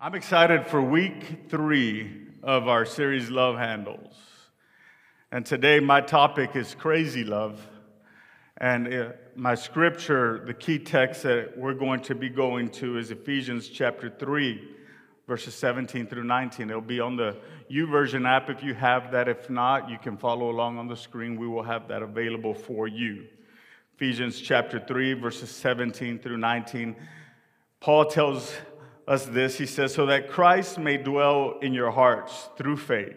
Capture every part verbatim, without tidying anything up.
I'm excited for week three of our series, Love Handles. And today my topic is crazy love. And my scripture, the key text that we're going to be going to is Ephesians chapter three, verses seventeen through nineteen. It'll be on the YouVersion app if you have that. If not, you can follow along on the screen. We will have that available for you. Ephesians chapter three, verses seventeen through nineteen. Paul tells us this, he says, so that Christ may dwell in your hearts through faith.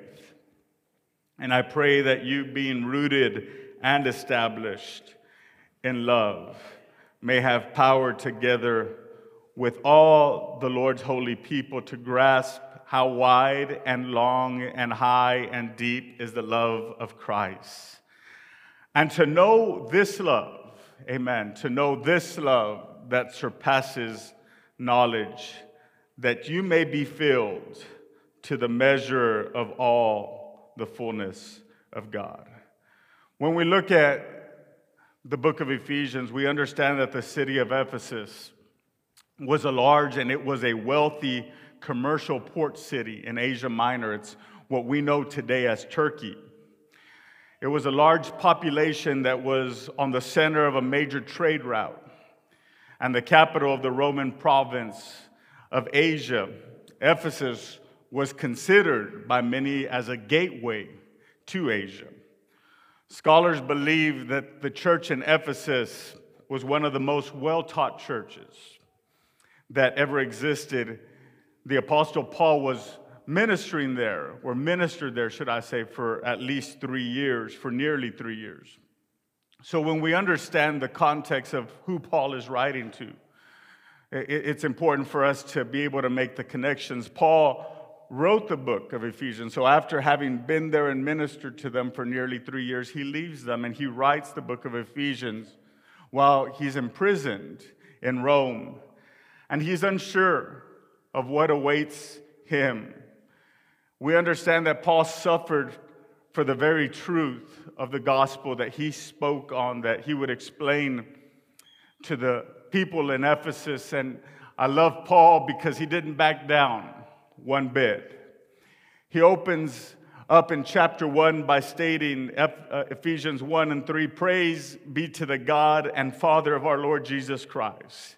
And I pray that you, being rooted and established in love, may have power together with all the Lord's holy people to grasp how wide and long and high and deep is the love of Christ. And to know this love, amen, to know this love that surpasses knowledge, that you may be filled to the measure of all the fullness of God. When we look at the book of Ephesians, we understand that the city of Ephesus was a large and it was a wealthy commercial port city in Asia Minor. It's what we know today as Turkey. It was a large population that was on the center of a major trade route and the capital of the Roman province of Asia. Ephesus was considered by many as a gateway to Asia. Scholars believe that the church in Ephesus was one of the most well-taught churches that ever existed. The Apostle Paul was ministering there, or ministered there, should I say, for at least three years, for nearly three years. So when we understand the context of who Paul is writing to, it's important for us to be able to make the connections. Paul wrote the book of Ephesians, so after having been there and ministered to them for nearly three years, he leaves them and he writes the book of Ephesians while he's imprisoned in Rome, and he's unsure of what awaits him. We understand that Paul suffered for the very truth of the gospel that he spoke on, that he would explain to the people in Ephesus, and I love Paul because he didn't back down one bit. He opens up in chapter one by stating Ephesians one and three, praise be to the God and Father of our Lord Jesus Christ,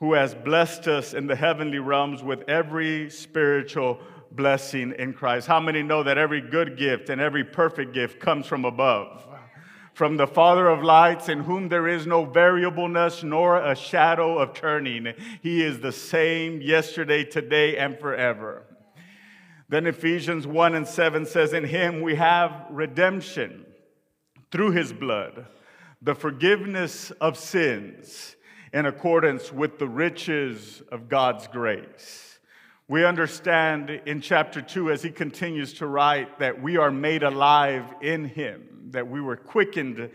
who has blessed us in the heavenly realms with every spiritual blessing in Christ. How many know that every good gift and every perfect gift comes from above? From the Father of lights, in whom there is no variableness nor a shadow of turning. He is the same yesterday, today, and forever. Then Ephesians one and seven says, in him we have redemption through his blood, the forgiveness of sins in accordance with the riches of God's grace. We understand in chapter two, as he continues to write, that we are made alive in him, that we were quickened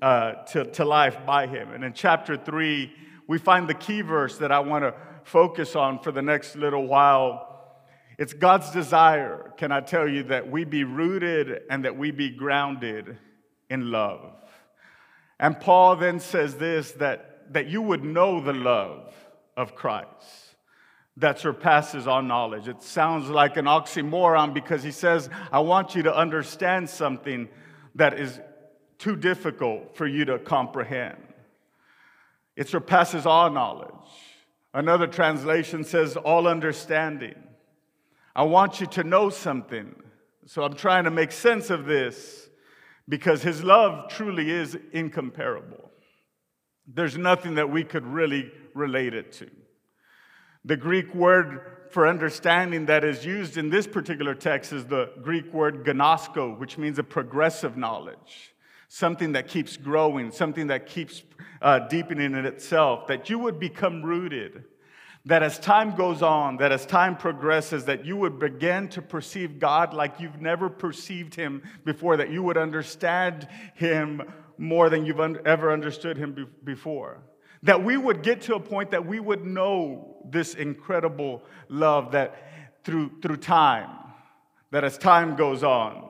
uh, to, to life by him. And in chapter three, we find the key verse that I want to focus on for the next little while. It's God's desire, can I tell you, that we be rooted and that we be grounded in love. And Paul then says this, that, that you would know the love of Christ that surpasses all knowledge. It sounds like an oxymoron because he says, I want you to understand something that is too difficult for you to comprehend. It surpasses all knowledge. Another translation says all understanding. I want you to know something. So I'm trying to make sense of this because his love truly is incomparable. There's nothing that we could really relate it to. The Greek word for understanding that is used in this particular text is the Greek word gnosko, which means a progressive knowledge, something that keeps growing, something that keeps uh, deepening in itself, that you would become rooted, that as time goes on, that as time progresses, that you would begin to perceive God like you've never perceived him before, that you would understand him more than you've un- ever understood him be- before. That we would get to a point that we would know this incredible love that through through time, that as time goes on,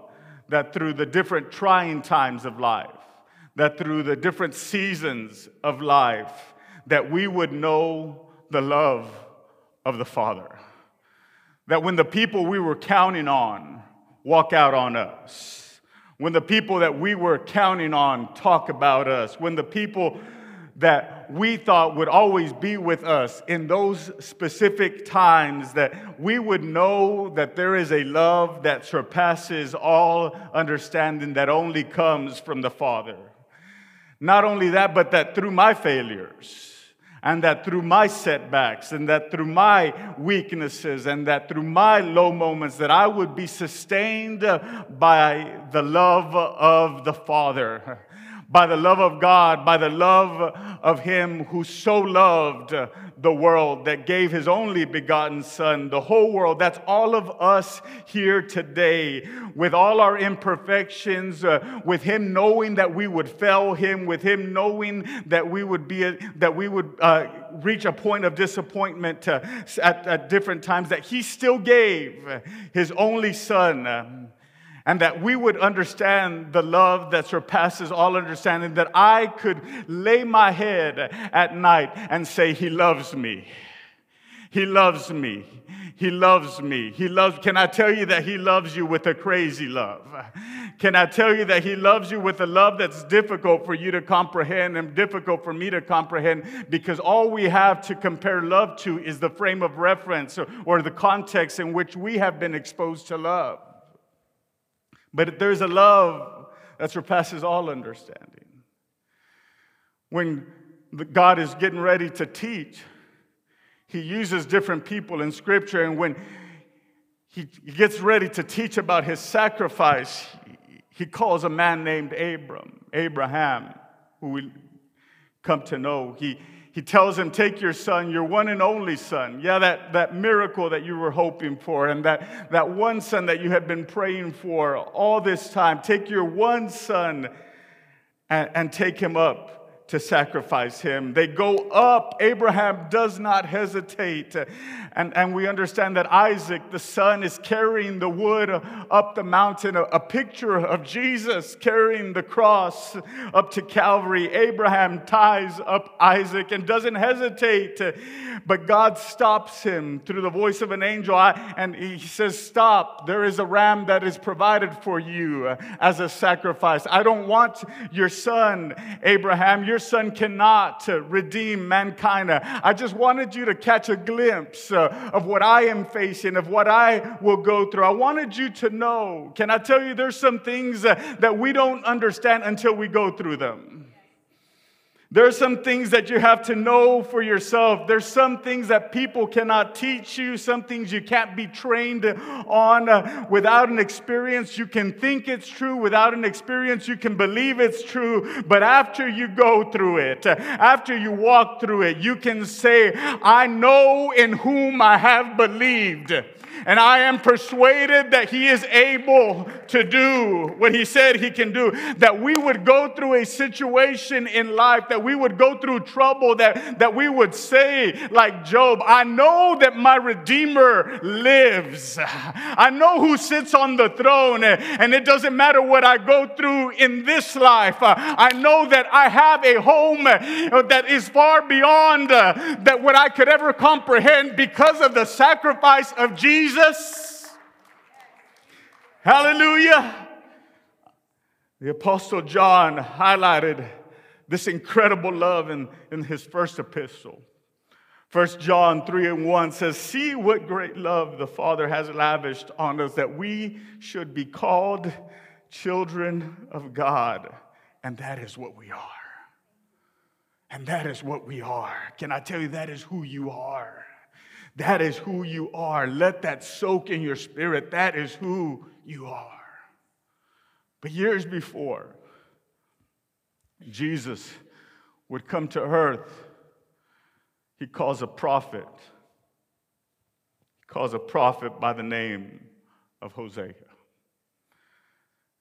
that through the different trying times of life, that through the different seasons of life, that we would know the love of the Father. that when the people we were counting on walk out on us, when the people that we were counting on talk about us, when the people that we thought would always be with us in those specific times, that we would know that there is a love that surpasses all understanding that only comes from the Father. Not only that, but that through my failures, and that through my setbacks, and that through my weaknesses, and that through my low moments, that I would be sustained by the love of the Father, by the love of God, by the love of Him who so loved the world that gave His only begotten Son, the whole world. That's all of us here today, with all our imperfections, uh, with Him knowing that we would fail Him, with Him knowing that we would be a, that we would uh, reach a point of disappointment uh, at, at different times, that He still gave His only Son. Uh, And that we would understand the love that surpasses all understanding, that I could lay my head at night and say, He loves me. He loves me. He loves me. He loves. Can I tell you that He loves you with a crazy love? Can I tell you that He loves you with a love that's difficult for you to comprehend and difficult for me to comprehend, because all we have to compare love to is the frame of reference or, or the context in which we have been exposed to love. But there's a love that surpasses all understanding. When God is getting ready to teach, He uses different people in Scripture. And when He gets ready to teach about His sacrifice, He calls a man named Abram, Abraham, who we come to know. He, he tells him, take your son, your one and only son. Yeah, that, that miracle that you were hoping for, and that, that one son that you had been praying for all this time. Take your one son and, and take him up to sacrifice him. They go up. Abraham does not hesitate. And, and we understand that Isaac, the son, is carrying the wood up the mountain, a, a picture of Jesus carrying the cross up to Calvary. Abraham ties up Isaac and doesn't hesitate, but God stops him through the voice of an angel. I, and He says, stop, there is a ram that is provided for you as a sacrifice. I don't want your son, Abraham. Your son cannot redeem mankind. I just wanted you to catch a glimpse Uh, of what I am facing, of what I will go through. I wanted you to know. Can I tell you, there's some things uh, that we don't understand until we go through them. There are some things that you have to know for yourself. There's some things that people cannot teach you, some things you can't be trained on uh, without an experience. You can think it's true. Without an experience, you can believe it's true. But after you go through it, after you walk through it, you can say, I know in whom I have believed, and I am persuaded that He is able to do what He said He can do. That we would go through a situation in life, that we would go through trouble, that, that we would say, like Job, I know that my Redeemer lives. I know who sits on the throne, and it doesn't matter what I go through in this life. I know that I have a home that is far beyond that what I could ever comprehend because of the sacrifice of Jesus. Jesus. Hallelujah. The Apostle John highlighted this incredible love in, in his first epistle. First John three and one says, see what great love the Father has lavished on us, that we should be called children of God. And that is what we are. And that is what we are. Can I tell you, that is who you are. That is who you are. Let that soak in your spirit. That is who you are. But years before Jesus would come to earth, He calls a prophet. He calls a prophet by the name of Hosea.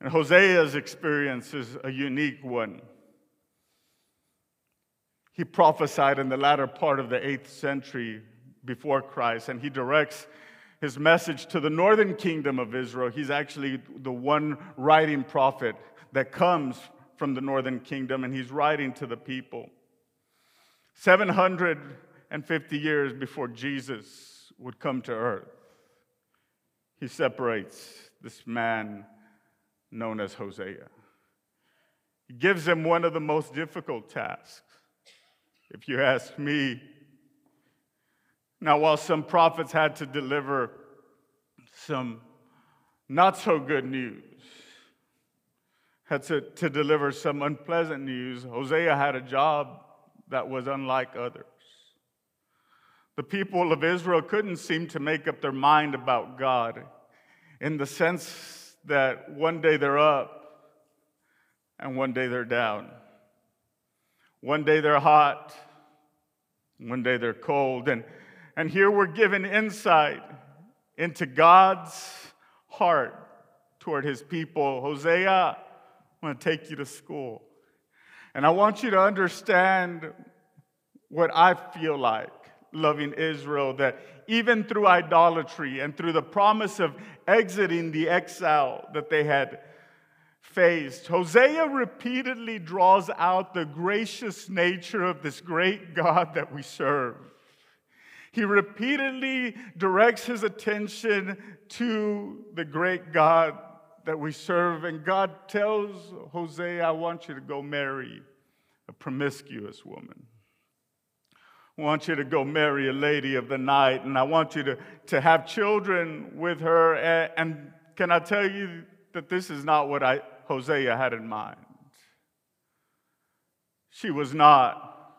And Hosea's experience is a unique one. He prophesied in the latter part of the eighth century before Christ, and he directs his message to the northern kingdom of Israel. He's actually the one writing prophet that comes from the northern kingdom, and he's writing to the people. seven hundred fifty years before Jesus would come to earth, he separates this man known as Hosea. He gives him one of the most difficult tasks, if you ask me. Now, while some prophets had to deliver some not-so-good news, had to, to deliver some unpleasant news, Hosea had a job that was unlike others. The people of Israel couldn't seem to make up their mind about God, in the sense that one day they're up and one day they're down. One day they're hot, one day they're cold. And, and here we're given insight into God's heart toward his people. Hosea, I want to take you to school. And I want you to understand what I feel like loving Israel, that even through idolatry and through the promise of exiting the exile that they had faced, Hosea repeatedly draws out the gracious nature of this great God that we serve. He repeatedly directs his attention to the great God that we serve, and God tells Hosea, I want you to go marry a promiscuous woman. I want you to go marry a lady of the night, and I want you to, to have children with her. And, and can I tell you that this is not what I, Hosea had in mind? She was not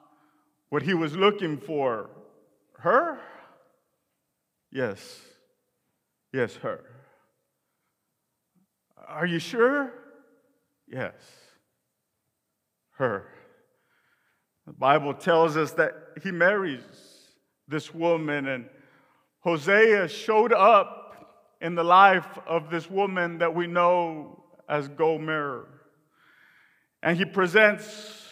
what he was looking for. Her? Yes. Yes, her. Are you sure? Yes. Her. The Bible tells us that he marries this woman, and Hosea showed up in the life of this woman that we know as Gomer. And he presents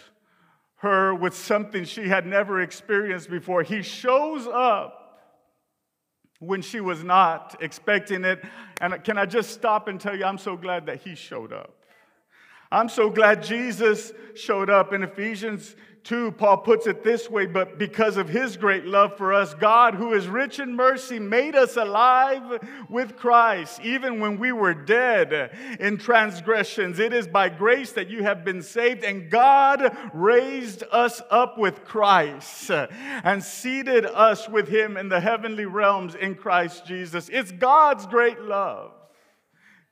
her with something she had never experienced before. He shows up when she was not expecting it. And can I just stop and tell you, I'm so glad that he showed up. I'm so glad Jesus showed up. In Ephesians two, Paul puts it this way, but because of his great love for us, God, who is rich in mercy, made us alive with Christ, even when we were dead in transgressions. It is by grace that you have been saved, and God raised us up with Christ and seated us with him in the heavenly realms in Christ Jesus. It's God's great love.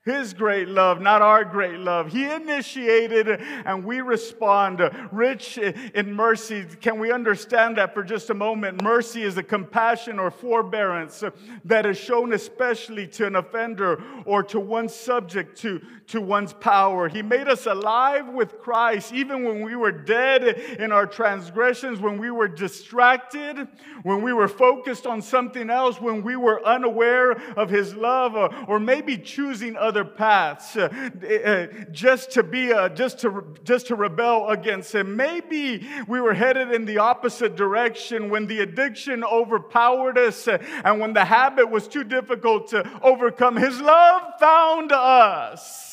His great love, not our great love. He initiated and we respond, rich in mercy. Can we understand that for just a moment? Mercy is a compassion or forbearance that is shown especially to an offender or to one subject to, to one's power. He made us alive with Christ even when we were dead in our transgressions, when we were distracted, when we were focused on something else, when we were unaware of his love, or, or maybe choosing other Other paths, uh, uh, just to be, a, just to, just to rebel against him. Maybe we were headed in the opposite direction when the addiction overpowered us, uh, and when the habit was too difficult to overcome. His love found us.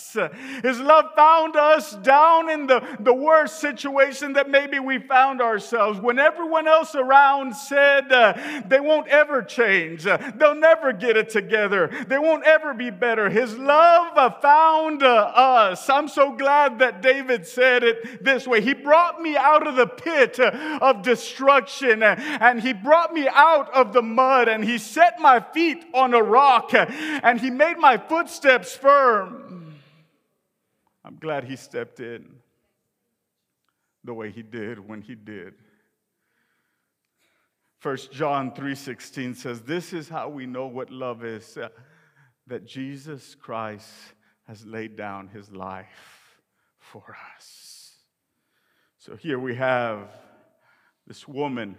His love found us down in the, the worst situation that maybe we found ourselves. When everyone else around said uh, they won't ever change, uh, they'll never get it together, they won't ever be better, his love uh, found uh, us. I'm so glad that David said it this way. He brought me out of the pit uh, of destruction, uh, and he brought me out of the mud, and he set my feet on a rock, uh, and he made my footsteps firm. I'm glad he stepped in the way he did when he did. First John three sixteen says, this is how we know what love is, uh, that Jesus Christ has laid down his life for us. So here we have this woman,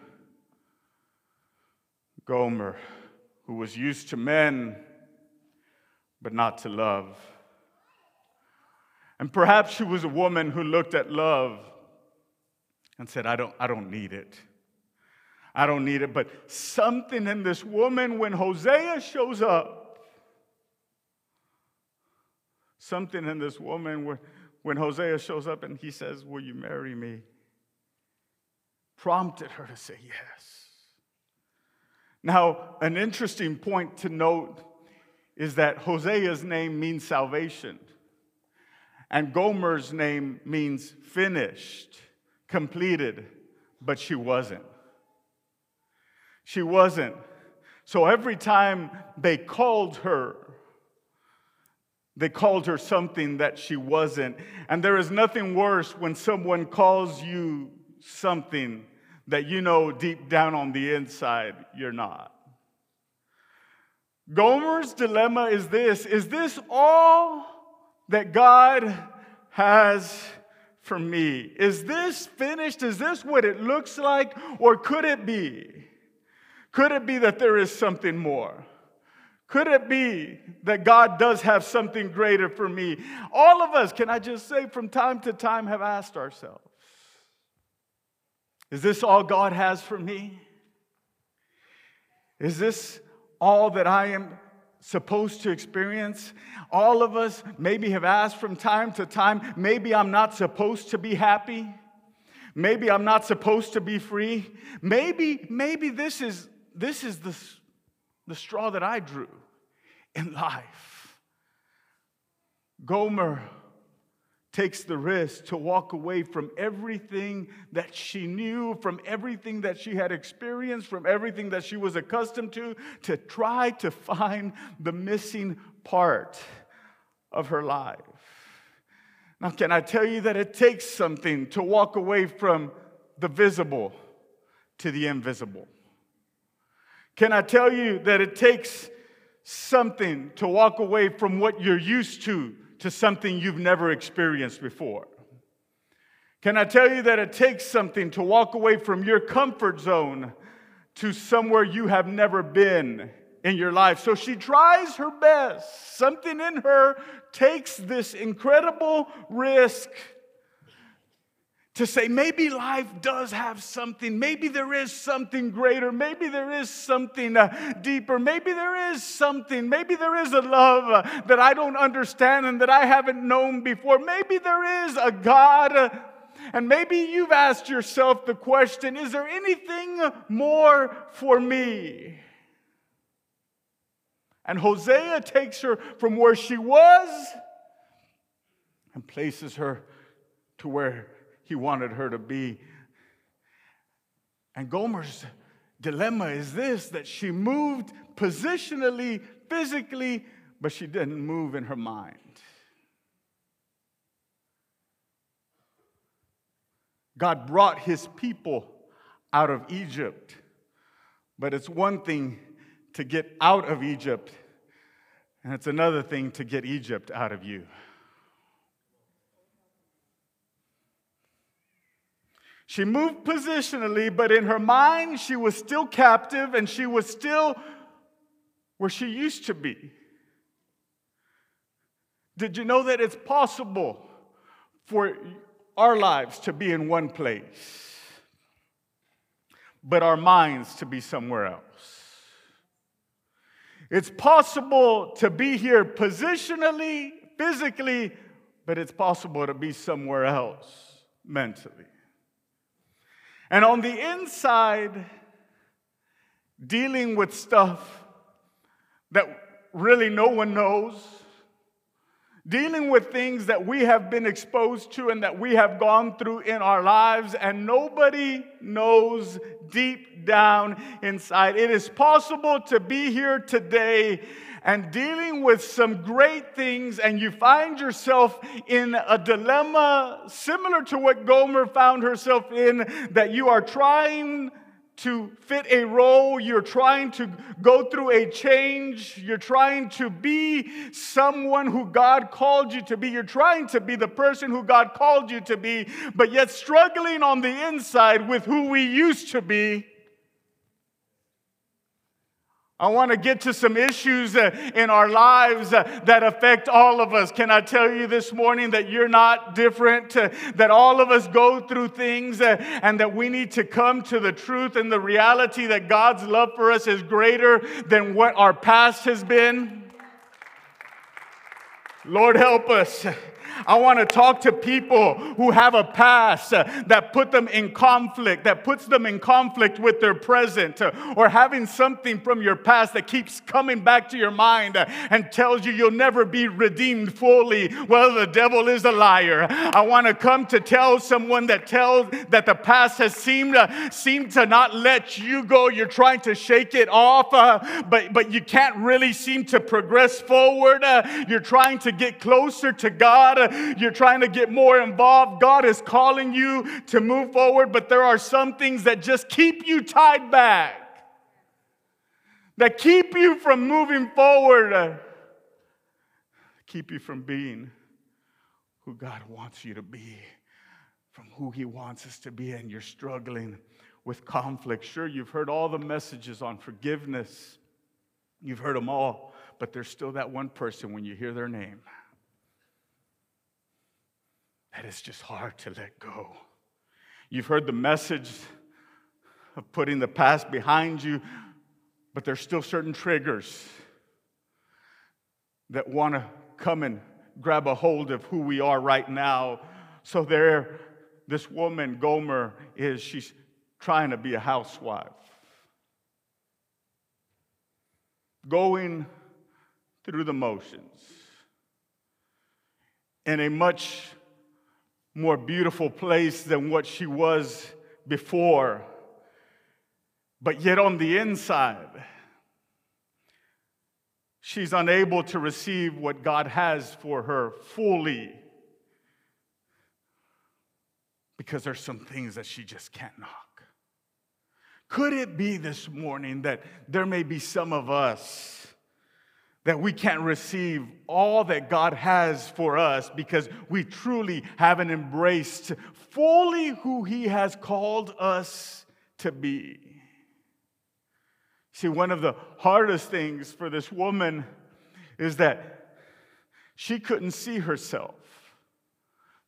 Gomer, who was used to men, but not to love. And perhaps she was a woman who looked at love and said, I don't, I don't need it. I don't need it. But something in this woman, when Hosea shows up, something in this woman, when, when Hosea shows up and he says, will you marry me? Prompted her to say yes. Now, an interesting point to note is that Hosea's name means salvation, and Gomer's name means finished, completed, but she wasn't. She wasn't. So every time they called her, they called her something that she wasn't. And there is nothing worse when someone calls you something that you know deep down on the inside you're not. Gomer's dilemma is this: is this all that God has for me? Is this finished? Is this what it looks like? Or could it be? Could it be that there is something more? Could it be that God does have something greater for me? All of us, can I just say, from time to time have asked ourselves, is this all God has for me? Is this all that I am supposed to experience? All of us maybe have asked from time to time, maybe I'm not supposed to be happy. Maybe I'm not supposed to be free. Maybe, maybe this is, this is the... The straw that I drew in life. Gomer takes the risk to walk away from everything that she knew, from everything that she had experienced, from everything that she was accustomed to, to try to find the missing part of her life. Now, can I tell you that it takes something to walk away from the visible to the invisible? Can I tell you that it takes something to walk away from what you're used to to something you've never experienced before? Can I tell you that it takes something to walk away from your comfort zone to somewhere you have never been in your life? So she tries her best. Something in her takes this incredible risk to say, maybe life does have something. Maybe there is something greater. Maybe there is something uh, deeper. Maybe there is something. Maybe there is a love uh, that I don't understand and that I haven't known before. Maybe there is a God. Uh, and maybe you've asked yourself the question, is there anything more for me? And Hosea takes her from where she was and places her to where He wanted her to be. And Gomer's dilemma is this, that she moved positionally, physically, but she didn't move in her mind. God brought His people out of Egypt, but it's one thing to get out of Egypt, and it's another thing to get Egypt out of you. She moved positionally, but in her mind, she was still captive and she was still where she used to be. Did you know that it's possible for our lives to be in one place, but our minds to be somewhere else? It's possible to be here positionally, physically, but it's possible to be somewhere else mentally. And on the inside, dealing with stuff that really no one knows, dealing with things that we have been exposed to and that we have gone through in our lives, and nobody knows deep down inside. It is possible to be here today and dealing with some great things, and you find yourself in a dilemma similar to what Gomer found herself in, that you are trying to fit a role, you're trying to go through a change, you're trying to be someone who God called you to be, you're trying to be the person who God called you to be, but yet struggling on the inside with who we used to be. I want to get to some issues in our lives that affect all of us. Can I tell you this morning that you're not different, that all of us go through things, and that we need to come to the truth and the reality that God's love for us is greater than what our past has been? Lord, help us. I want to talk to people who have a past that put them in conflict, that puts them in conflict with their present, or having something from your past that keeps coming back to your mind and tells you you'll never be redeemed fully. Well, the devil is a liar. I want to come to tell someone that tells that the past has seemed, seemed to not let you go. You're trying to shake it off, uh, but, but you can't really seem to progress forward. Uh, you're trying to get closer to God. Uh, you're trying to get more involved. God is calling you to move forward, but there are some things that just keep you tied back, that keep you from moving forward, uh, keep you from being who God wants you to be, from who He wants us to be, and you're struggling with conflict. Sure, you've heard all the messages on forgiveness. You've heard them all, but there's still that one person when you hear their name that is just hard to let go. You've heard the message of putting the past behind you, but there's still certain triggers that want to come and grab a hold of who we are right now. So there, this woman, Gomer, is, she's trying to be a housewife, going through the motions in a much more beautiful place than what she was before. But yet on the inside, she's unable to receive what God has for her fully, because there's some things that she just can't knock. Could it be this morning that there may be some of us that we can't receive all that God has for us because we truly haven't embraced fully who He has called us to be? See, one of the hardest things for this woman is that she couldn't see herself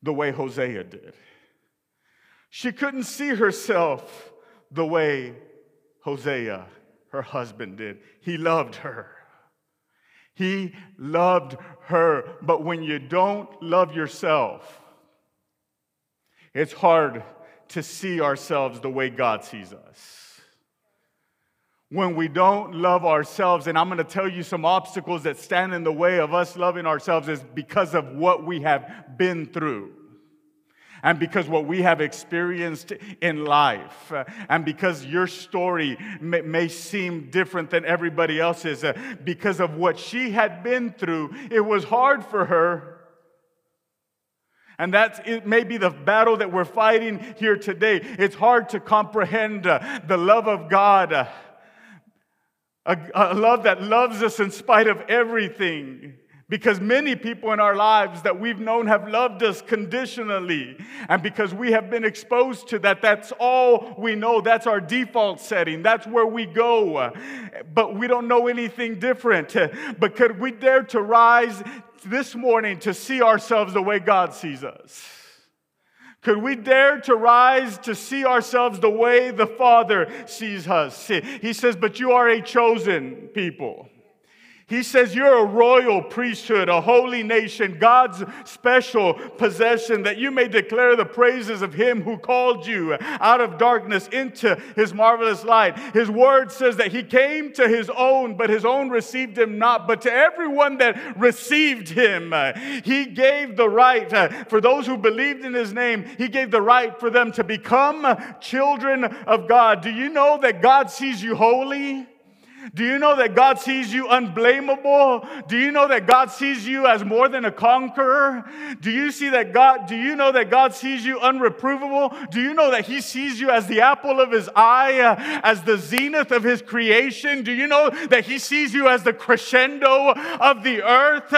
the way Hosea did. She couldn't see herself the way Hosea, her husband, did. He loved her. He loved her. But when you don't love yourself, it's hard to see ourselves the way God sees us. When we don't love ourselves, and I'm going to tell you some obstacles that stand in the way of us loving ourselves is because of what we have been through, and because what we have experienced in life, and because your story may, may seem different than everybody else's, because of what she had been through, it was hard for her. And that's it may be the battle that we're fighting here today. It's hard to comprehend uh, the love of God, uh, a, a love that loves us in spite of everything. Because many people in our lives that we've known have loved us conditionally. And because we have been exposed to that, that's all we know. That's our default setting. That's where we go. But we don't know anything different. But could we dare to rise this morning to see ourselves the way God sees us? Could we dare to rise to see ourselves the way the Father sees us? He says, but you are a chosen people. He says you're a royal priesthood, a holy nation, God's special possession, that you may declare the praises of Him who called you out of darkness into His marvelous light. His word says that He came to His own, but His own received Him not. But to everyone that received Him, He gave the right, for those who believed in His name, He gave the right for them to become children of God. Do you know that God sees you holy? Do you know that God sees you unblameable? Do you know that God sees you as more than a conqueror? Do you see that God, do you know that God sees you unreprovable? Do you know that He sees you as the apple of His eye, uh, as the zenith of His creation? Do you know that He sees you as the crescendo of the earth?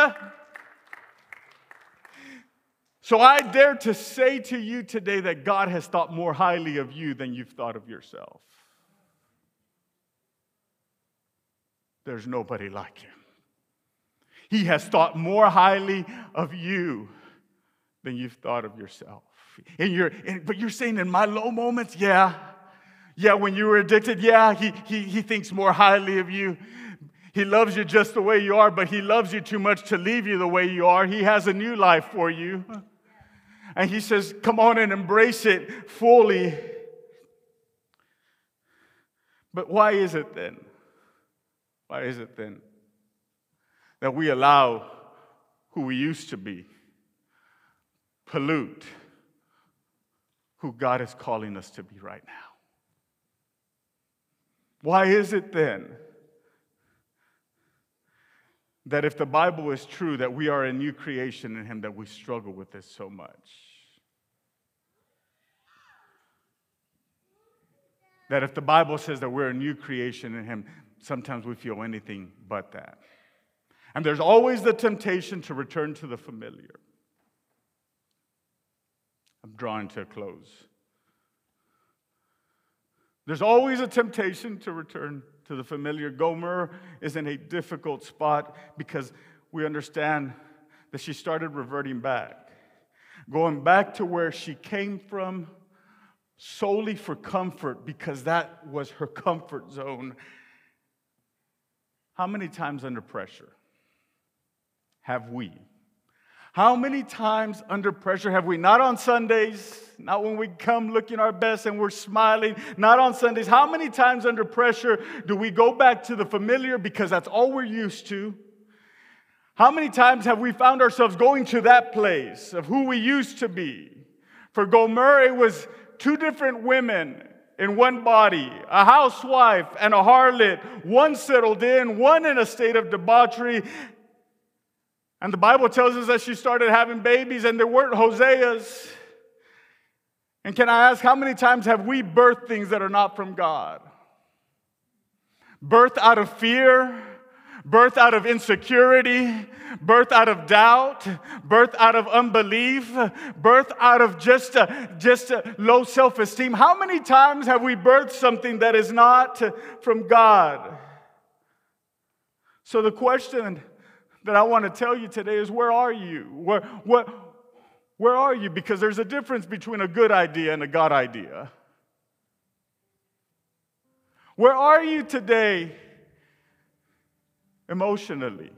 So I dare to say to you today that God has thought more highly of you than you've thought of yourself. There's nobody like Him. He has thought more highly of you than you've thought of yourself. And you're, and, but you're saying, in my low moments, yeah. Yeah, when you were addicted, yeah, he, he, he thinks more highly of you. He loves you just the way you are, but he loves you too much to leave you the way you are. He has a new life for you. And he says, come on and embrace it fully. But why is it then? Why is it then that we allow who we used to be pollute who God is calling us to be right now? Why is it then that if the Bible is true, that we are a new creation in him, that we struggle with this so much? That if the Bible says that we're a new creation in him, sometimes we feel anything but that. And there's always the temptation to return to the familiar. I'm drawing to a close. There's always a temptation to return to the familiar. Gomer is in a difficult spot because we understand that she started reverting back, going back to where she came from solely for comfort because that was her comfort zone. How many times under pressure have we? How many times under pressure have we? Not on Sundays, not when we come looking our best and we're smiling, not on Sundays. How many times under pressure do we go back to the familiar because that's all we're used to? How many times have we found ourselves going to that place of who we used to be? For Gomer, it was two different women in one body, a housewife and a harlot, one settled in, one in a state of debauchery. And the Bible tells us that she started having babies and they weren't Hosea's. And can I ask, how many times have we birthed things that are not from God? Birthed out of fear, birthed out of insecurity, birthed out of doubt, birthed out of unbelief, birthed out of just, a, just a low self-esteem. How many times have we birthed something that is not from God? So the question that I want to tell you today is, where are you? Where, where, where are you? Because there's a difference between a good idea and a God idea. Where are you today emotionally?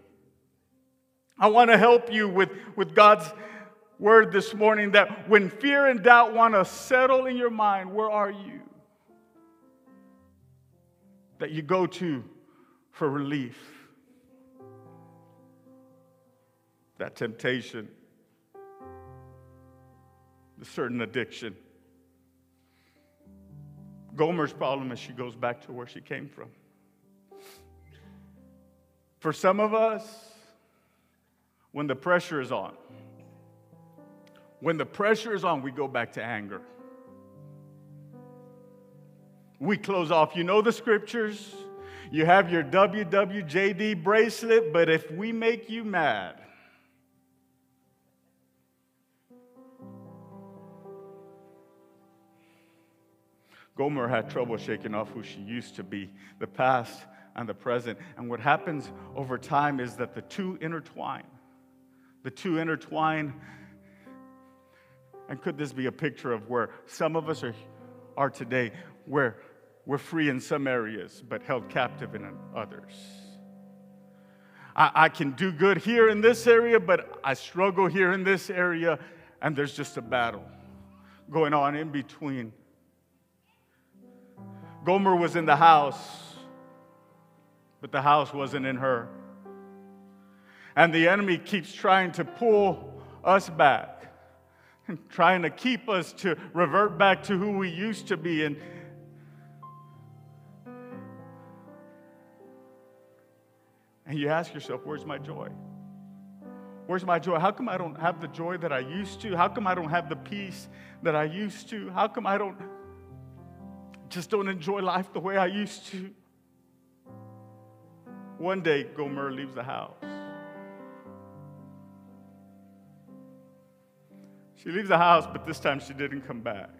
I want to help you with, with God's word this morning, that when fear and doubt want to settle in your mind, where are you? That you go to for relief. That temptation, the certain addiction. Gomer's problem is she goes back to where she came from. For some of us, when the pressure is on, when the pressure is on, we go back to anger. We close off. You know the scriptures. You have your W W J D bracelet, but if we make you mad, Gomer had trouble shaking off who she used to be, the past and the present. And what happens over time is that the two intertwine. The two intertwine. And could this be a picture of where some of us are, are today, where we're free in some areas but held captive in others? I, I can do good here in this area, but I struggle here in this area, and there's just a battle going on in between. Gomer was in the house, but the house wasn't in her. And the enemy keeps trying to pull us back, and trying to keep us to revert back to who we used to be. And and you ask yourself, where's my joy? Where's my joy? How come I don't have the joy that I used to? How come I don't have the peace that I used to? How come I don't... just don't enjoy life the way I used to? One day, Gomer leaves the house. She leaves the house, but this time she didn't come back.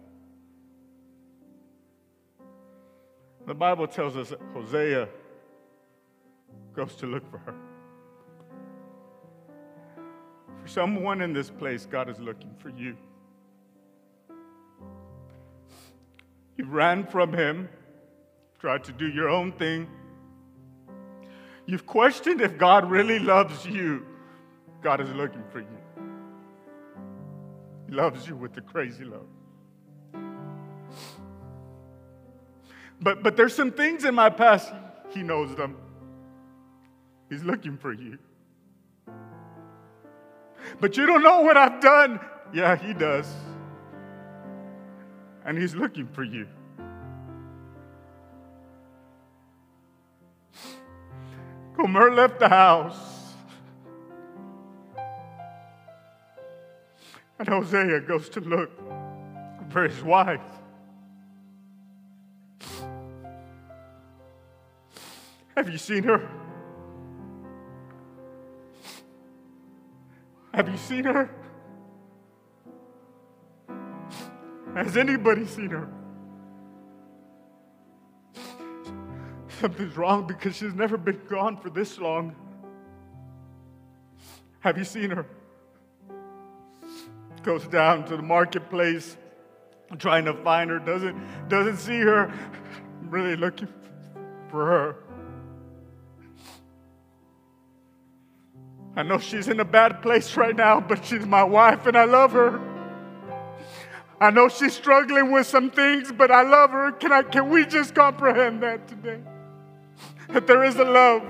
The Bible tells us that Hosea goes to look for her. For someone in this place, God is looking for you. You ran from him, tried to do your own thing. You've questioned if God really loves you. God is looking for you. He loves you with a crazy love. But, but there's some things in my past, he knows them. He's looking for you. But you don't know what I've done. Yeah, he does. And he's looking for you. Gomer left the house. And Hosea goes to look for his wife. Have you seen her? Have you seen her? Has anybody seen her? Something's wrong because she's never been gone for this long. Have you seen her? Goes down to the marketplace, trying to find her, doesn't, doesn't see her. I'm really looking for her. I know she's in a bad place right now, but she's my wife and I love her. I know she's struggling with some things, but I love her. Can I, can we just comprehend that today? That there is a love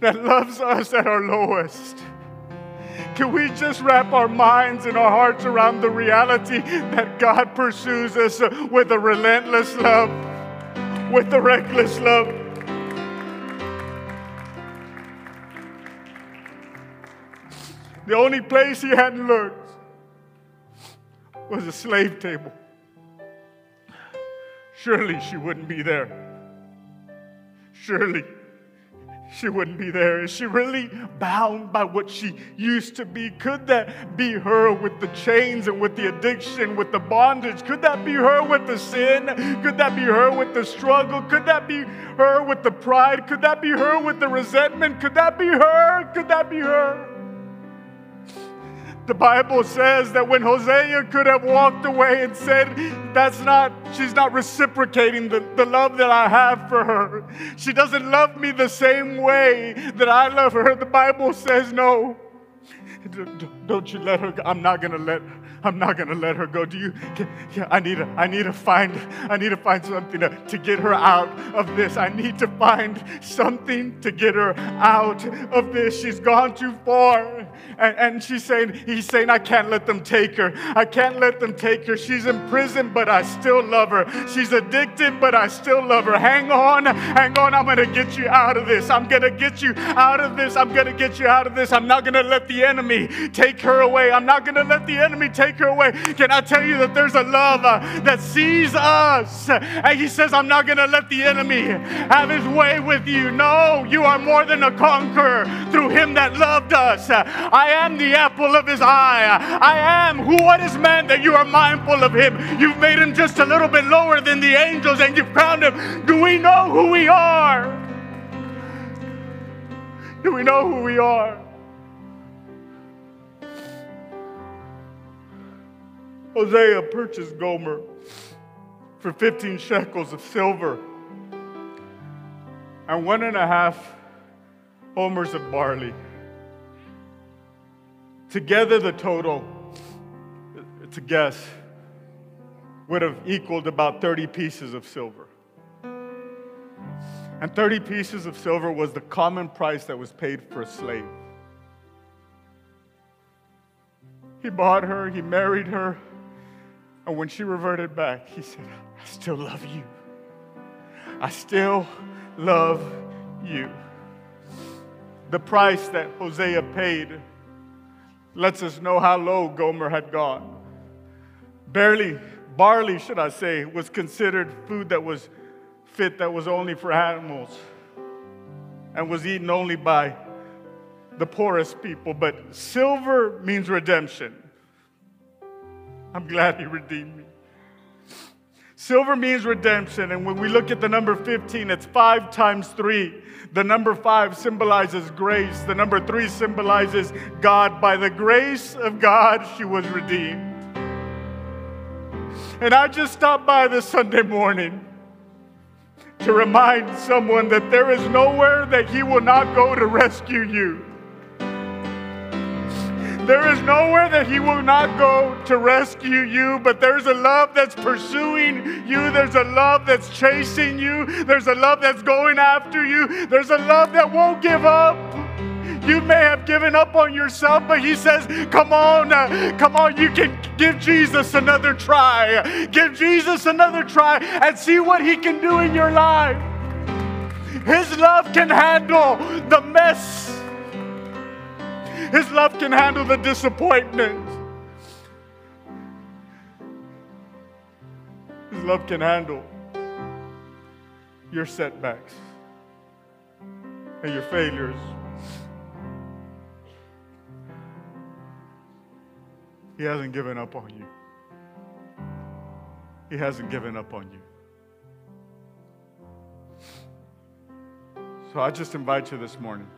that loves us at our lowest. Can we just wrap our minds and our hearts around the reality that God pursues us with a relentless love, with a reckless love? The only place he hadn't looked was a slave table. Surely she wouldn't be there. Surely she wouldn't be there. Is she really bound by what she used to be? Could that be her with the chains and with the addiction, with the bondage? Could that be her with the sin? Could that be her with the struggle? Could that be her with the pride? Could that be her with the resentment? Could that be her? Could that be her? The Bible says that when Hosea could have walked away and said, that's not, she's not reciprocating the, the love that I have for her. She doesn't love me the same way that I love her. The Bible says, no, don't you let her go. I'm not going to let, I'm not going to let her go. Do you, yeah, I need to, I need to find, I need to find something to, to get her out of this. I need to find something to get her out of this. She's gone too far. And, and she's saying, he's saying, I can't let them take her. I can't let them take her. She's in prison, but I still love her. She's addicted, but I still love her. Hang on, hang on. I'm going to get you out of this. I'm going to get you out of this. I'm going to get you out of this. I'm not going to let the enemy take her away. I'm not going to let the enemy take her away. Can I tell you that there's a love uh, that sees us? And he says, I'm not going to let the enemy have his way with you. No, you are more than a conqueror through him that loved us. I am the apple of his eye. I am who, what is man that you are mindful of him? You've made him just a little bit lower than the angels and you've crowned him. Do we know who we are? Do we know who we are? Hosea purchased Gomer for fifteen shekels of silver and one and a half homers of barley. Together the total, it's a guess, would have equaled about thirty pieces of silver. And thirty pieces of silver was the common price that was paid for a slave. He bought her, he married her. And when she reverted back, he said, I still love you. I still love you. The price that Hosea paid lets us know how low Gomer had gone. Barely, barley, should I say, was considered food that was fit, that was only for animals, and was eaten only by the poorest people. But silver means redemption. I'm glad he redeemed me. Silver means redemption. And when we look at the number fifteen, it's five times three. The number five symbolizes grace. The number three symbolizes God. By the grace of God, she was redeemed. And I just stopped by this Sunday morning to remind someone that there is nowhere that he will not go to rescue you. There is nowhere that he will not go to rescue you, but there's a love that's pursuing you. There's a love that's chasing you. There's a love that's going after you. There's a love that won't give up. You may have given up on yourself, but he says, come on, uh, come on, you can give Jesus another try. Give Jesus another try and see what he can do in your life. His love can handle the mess. His love can handle the disappointment. His love can handle your setbacks and your failures. He hasn't given up on you. He hasn't given up on you. So I just invite you this morning.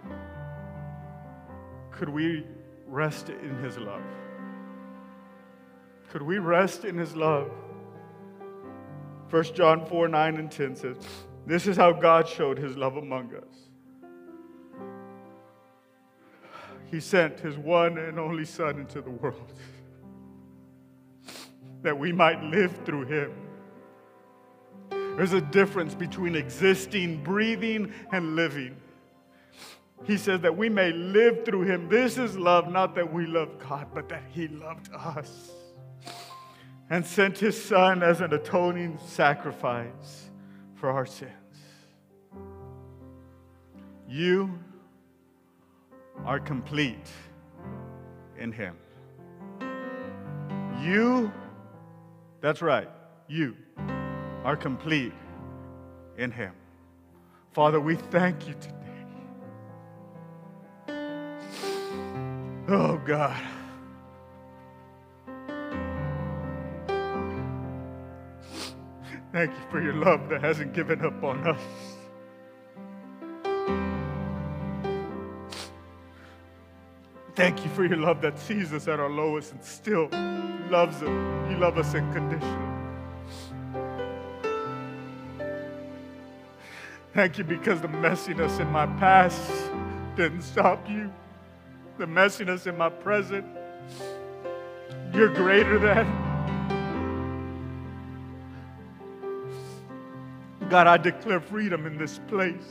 Could we rest in His love? Could we rest in His love? First John four, nine, and ten says, this is how God showed His love among us. He sent His one and only Son into the world that we might live through Him. There's a difference between existing, breathing, and living. He says that we may live through Him. This is love, not that we love God, but that He loved us and sent His Son as an atoning sacrifice for our sins. You are complete in Him. You, that's right, you are complete in Him. Father, we thank you today. Oh, God. Thank you for your love that hasn't given up on us. Thank you for your love that sees us at our lowest and still loves us. You love us unconditionally. Thank you because the messiness in my past didn't stop you. The messiness in my present, you're greater than. God, I declare freedom in this place.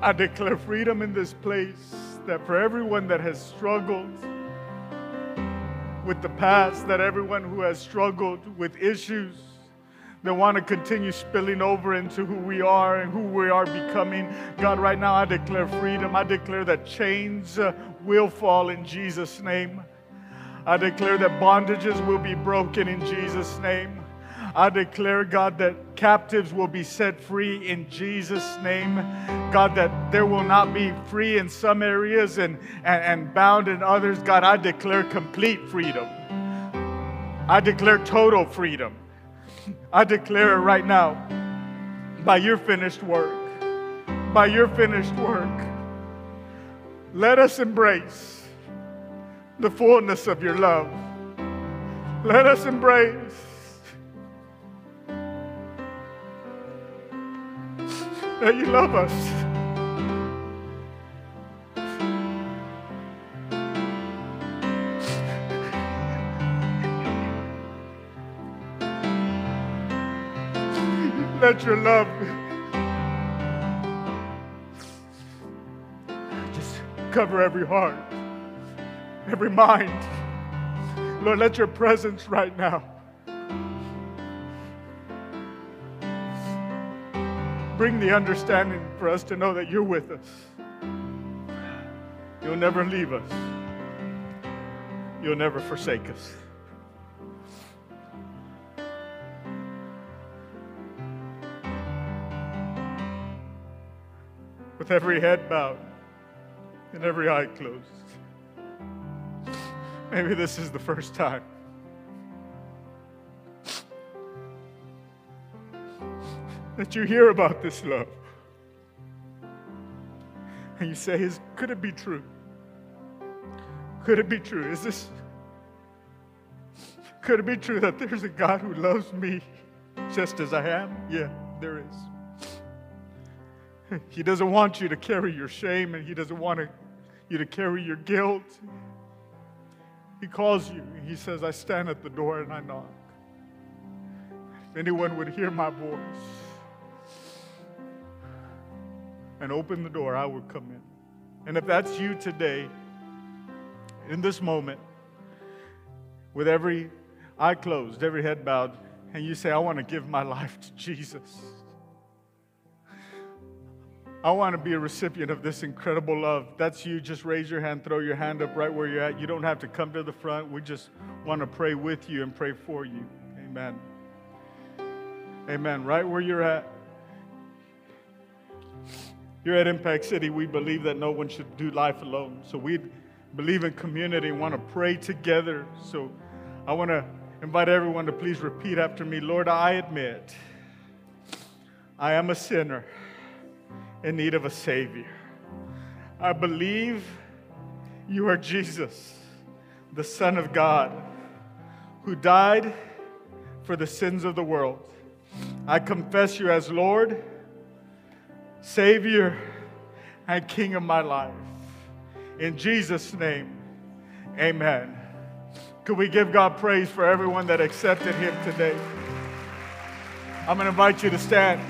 I declare freedom in this place that for everyone that has struggled with the past, that everyone who has struggled with issues, they want to continue spilling over into who we are and who we are becoming. God, right now I declare freedom. I declare that chains uh, will fall in Jesus' name. I declare that bondages will be broken in Jesus' name. I declare, God, that captives will be set free in Jesus' name. God, that there will not be free in some areas and, and, and bound in others. God, I declare complete freedom. I declare total freedom. I declare it right now, by your finished work, by your finished work, let us embrace the fullness of your love. Let us embrace that you love us. Let your love just cover every heart, every mind. Lord, let your presence right now bring the understanding for us to know that you're with us. You'll never leave us. You'll never forsake us. With every head bowed and every eye closed. Maybe this is the first time. That you hear about this love. And you say, "Is could it be true? Could it be true? Is this could it be true that there's a God who loves me just as I am?" Yeah. there is. He doesn't want you to carry your shame, and He doesn't want you to carry your guilt. He calls you. He says, I stand at the door and I knock. If anyone would hear my voice and open the door, I would come in. And if that's you today, in this moment, with every eye closed, every head bowed, and you say, I want to give my life to Jesus. I want to be a recipient of this incredible love. That's you. Just raise your hand, throw your hand up right where you're at. You don't have to come to the front. We just want to pray with you and pray for you. Amen. Amen. Right where you're at. You're at Impact City. We believe that no one should do life alone. So we believe in community and want to pray together. So I want to invite everyone to please repeat after me. Lord, I admit I am a sinner in need of a Savior. I believe you are Jesus, the Son of God, who died for the sins of the world. I confess you as Lord, Savior, and King of my life. In Jesus' name, amen. Could we give God praise for everyone that accepted Him today? I'm going to invite you to stand.